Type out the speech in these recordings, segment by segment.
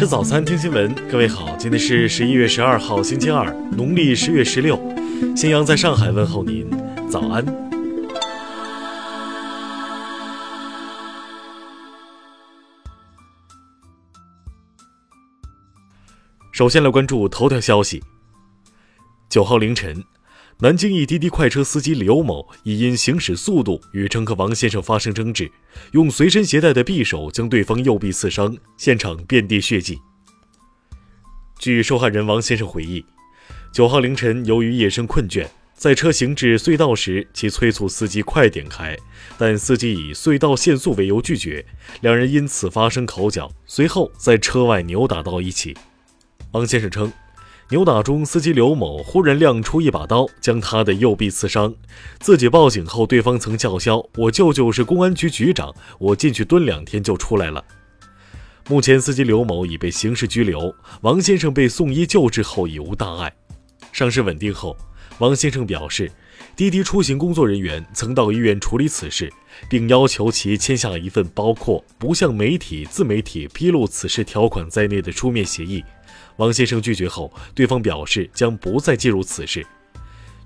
吃早餐，听新闻。各位好，今天是11月12号，星期二，农历10月16。新阳在上海问候您，早安。首先来关注头条消息。9号凌晨，南京一滴滴快车司机刘某已因行驶速度与乘客王先生发生争执，用随身携带的匕首将对方右臂刺伤，现场遍地血迹。据受害人王先生回忆，9号凌晨由于夜深困倦，在车行至隧道时，其催促司机快点开，但司机以隧道限速为由拒绝，两人因此发生口角，随后在车外扭打到一起。王先生称，扭打中，司机刘某忽然亮出一把刀，将他的右臂刺伤。自己报警后，对方曾叫嚣：“我舅舅是公安局局长，我进去蹲2天就出来了。”目前，司机刘某已被刑事拘留，王先生被送医救治后已无大碍。伤势稳定后，王先生表示，滴滴出行工作人员曾到医院处理此事，并要求其签下一份包括不向媒体、自媒体披露此事条款在内的书面协议。王先生拒绝后，对方表示将不再介入此事。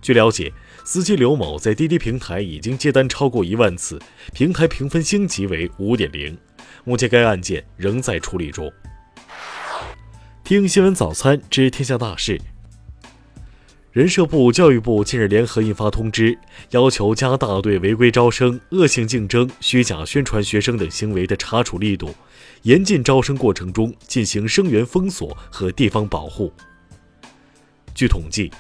据了解，司机刘某在滴滴平台已经接单超过1万次，平台评分星级为 5.0。目前该案件仍在处理中。听新闻早餐知天下大事。人社部、教育部近日联合印发通知，要求加大对违规招生、恶性竞争、虚假宣传学生等行为的查处力度，严禁招生过程中进行生源封锁和地方保护。据统计，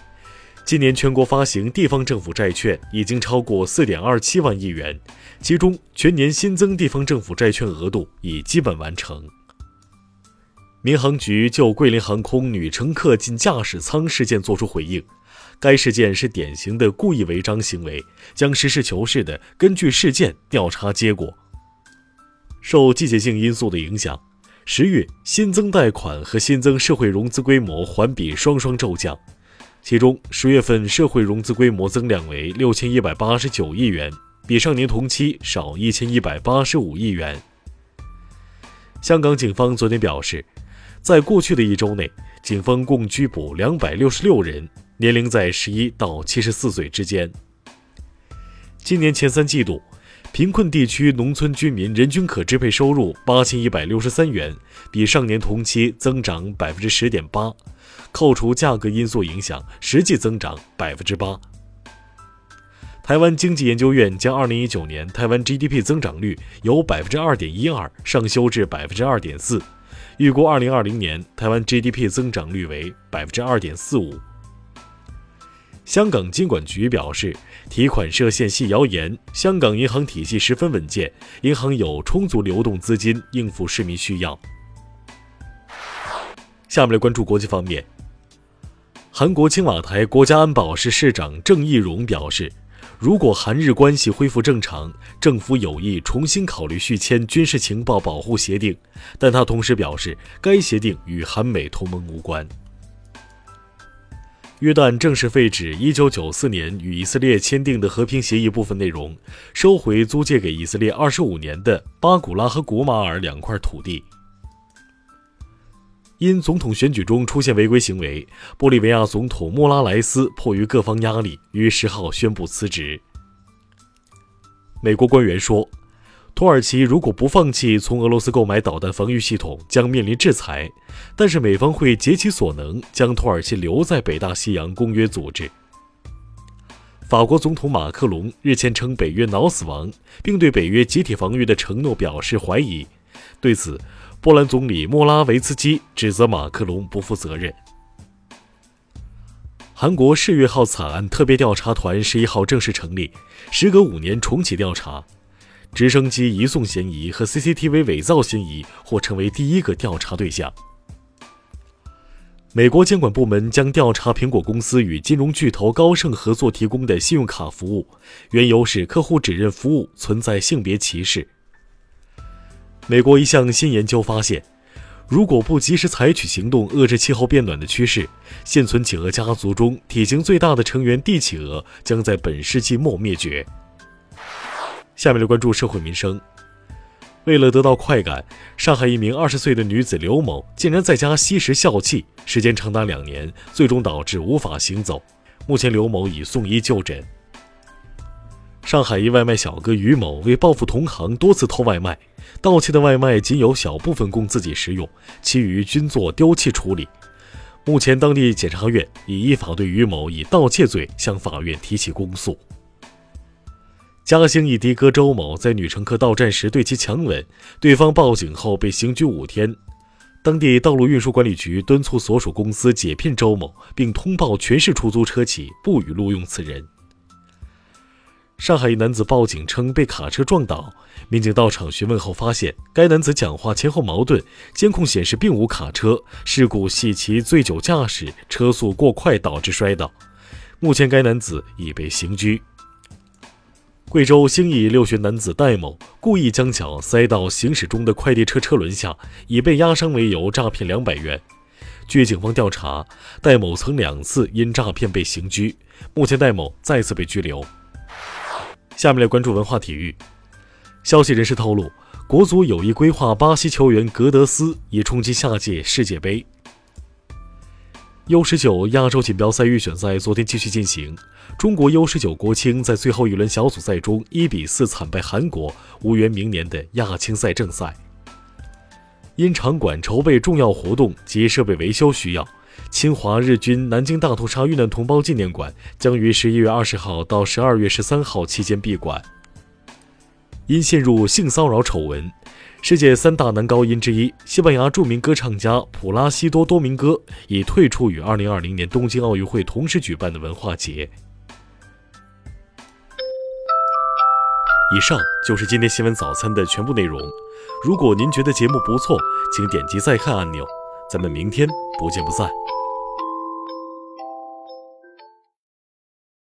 今年全国发行地方政府债券已经超过 4.27 万亿元，其中全年新增地方政府债券额度已基本完成。民航局就桂林航空女乘客进驾驶舱事件作出回应，该事件是典型的故意违章行为，将实事求是地根据事件调查结果。受季节性因素的影响，10月新增贷款和新增社会融资规模环比双双骤降，其中10月份社会融资规模增量为6189亿元，比上年同期少1185亿元。香港警方昨天表示，在过去的一周内，警方共拘捕266人，年龄在11到74岁之间。今年前三季度，贫困地区农村居民人均可支配收入8163元，比上年同期增长 10.8%， 扣除价格因素影响，实际增长 8%。台湾经济研究院将2019年台湾 GDP 增长率由 2.12% 上修至 2.4%，预估2020年台湾 GDP 增长率为 2.45%。 香港金管局表示，提款设限系谣言，香港银行体系十分稳健，银行有充足流动资金应付市民需要。下面来关注国际方面。韩国青瓦台国家安保室室长郑义荣表示，如果韩日关系恢复正常，政府有意重新考虑续签军事情报保护协定，但他同时表示，该协定与韩美同盟无关。约旦正式废止1994年与以色列签订的和平协议部分内容，收回租借给以色列25年的巴古拉和古马尔2块土地。因总统选举中出现违规行为，玻利维亚总统莫拉莱斯迫于各方压力，于10号宣布辞职。美国官员说，土耳其如果不放弃从俄罗斯购买导弹防御系统，将面临制裁，但是美方会竭其所能将土耳其留在北大西洋公约组织。法国总统马克龙日前称北约脑死亡，并对北约集体防御的承诺表示怀疑。对此，波兰总理莫拉维茨基指责马克龙不负责任。韩国世越号惨案特别调查团11号正式成立，时隔5年重启调查，直升机移送嫌疑和 CCTV 伪造嫌疑或成为第一个调查对象。美国监管部门将调查苹果公司与金融巨头高盛合作提供的信用卡服务，缘由是客户指认服务存在性别歧视。美国一项新研究发现，如果不及时采取行动遏制气候变暖的趋势，现存企鹅家族中体型最大的成员帝企鹅将在本世纪末灭绝。下面来关注社会民生。为了得到快感，上海一名20岁的女子刘某竟然在家吸食笑气，时间长达2年，最终导致无法行走。目前刘某已送医就诊。上海一外卖小哥于某为报复同行，多次偷外卖，盗窃的外卖仅有小部分供自己食用，其余均做丢弃处理。目前当地检察院已依法对于某以盗窃罪向法院提起公诉。嘉兴一的哥周某在女乘客到站时对其强吻，对方报警后被刑拘5天。当地道路运输管理局敦促所属公司解聘周某，并通报全市出租车企不予录用此人。上海一男子报警称被卡车撞倒，民警到场询问后发现，该男子讲话前后矛盾，监控显示并无卡车，事故系其醉酒驾驶、车速过快导致摔倒。目前该男子已被刑拘。贵州兴义六旬男子戴某故意将脚塞到行驶中的快递车车轮下，以被压伤为由诈骗200元。据警方调查，戴某曾2次因诈骗被刑拘，目前戴某再次被拘留。下面来关注文化体育。消息人士透露，国足有意规划巴西球员格德斯，以冲击下届世界杯。U19 亚洲锦标赛预选赛昨天继续进行，中国 U19 国青在最后一轮小组赛中1-4惨败韩国，无缘明年的亚青赛正赛。因场馆筹备重要活动及设备维修需要，侵华日军南京大屠杀遇难同胞纪念馆将于11月20号到12月13号期间闭馆。因陷入性骚扰丑闻，世界3大男高音之一、西班牙著名歌唱家普拉西多·多明戈已退出与2020年东京奥运会同时举办的文化节。以上就是今天新闻早餐的全部内容。如果您觉得节目不错，请点击再看按钮。咱们明天不见不散。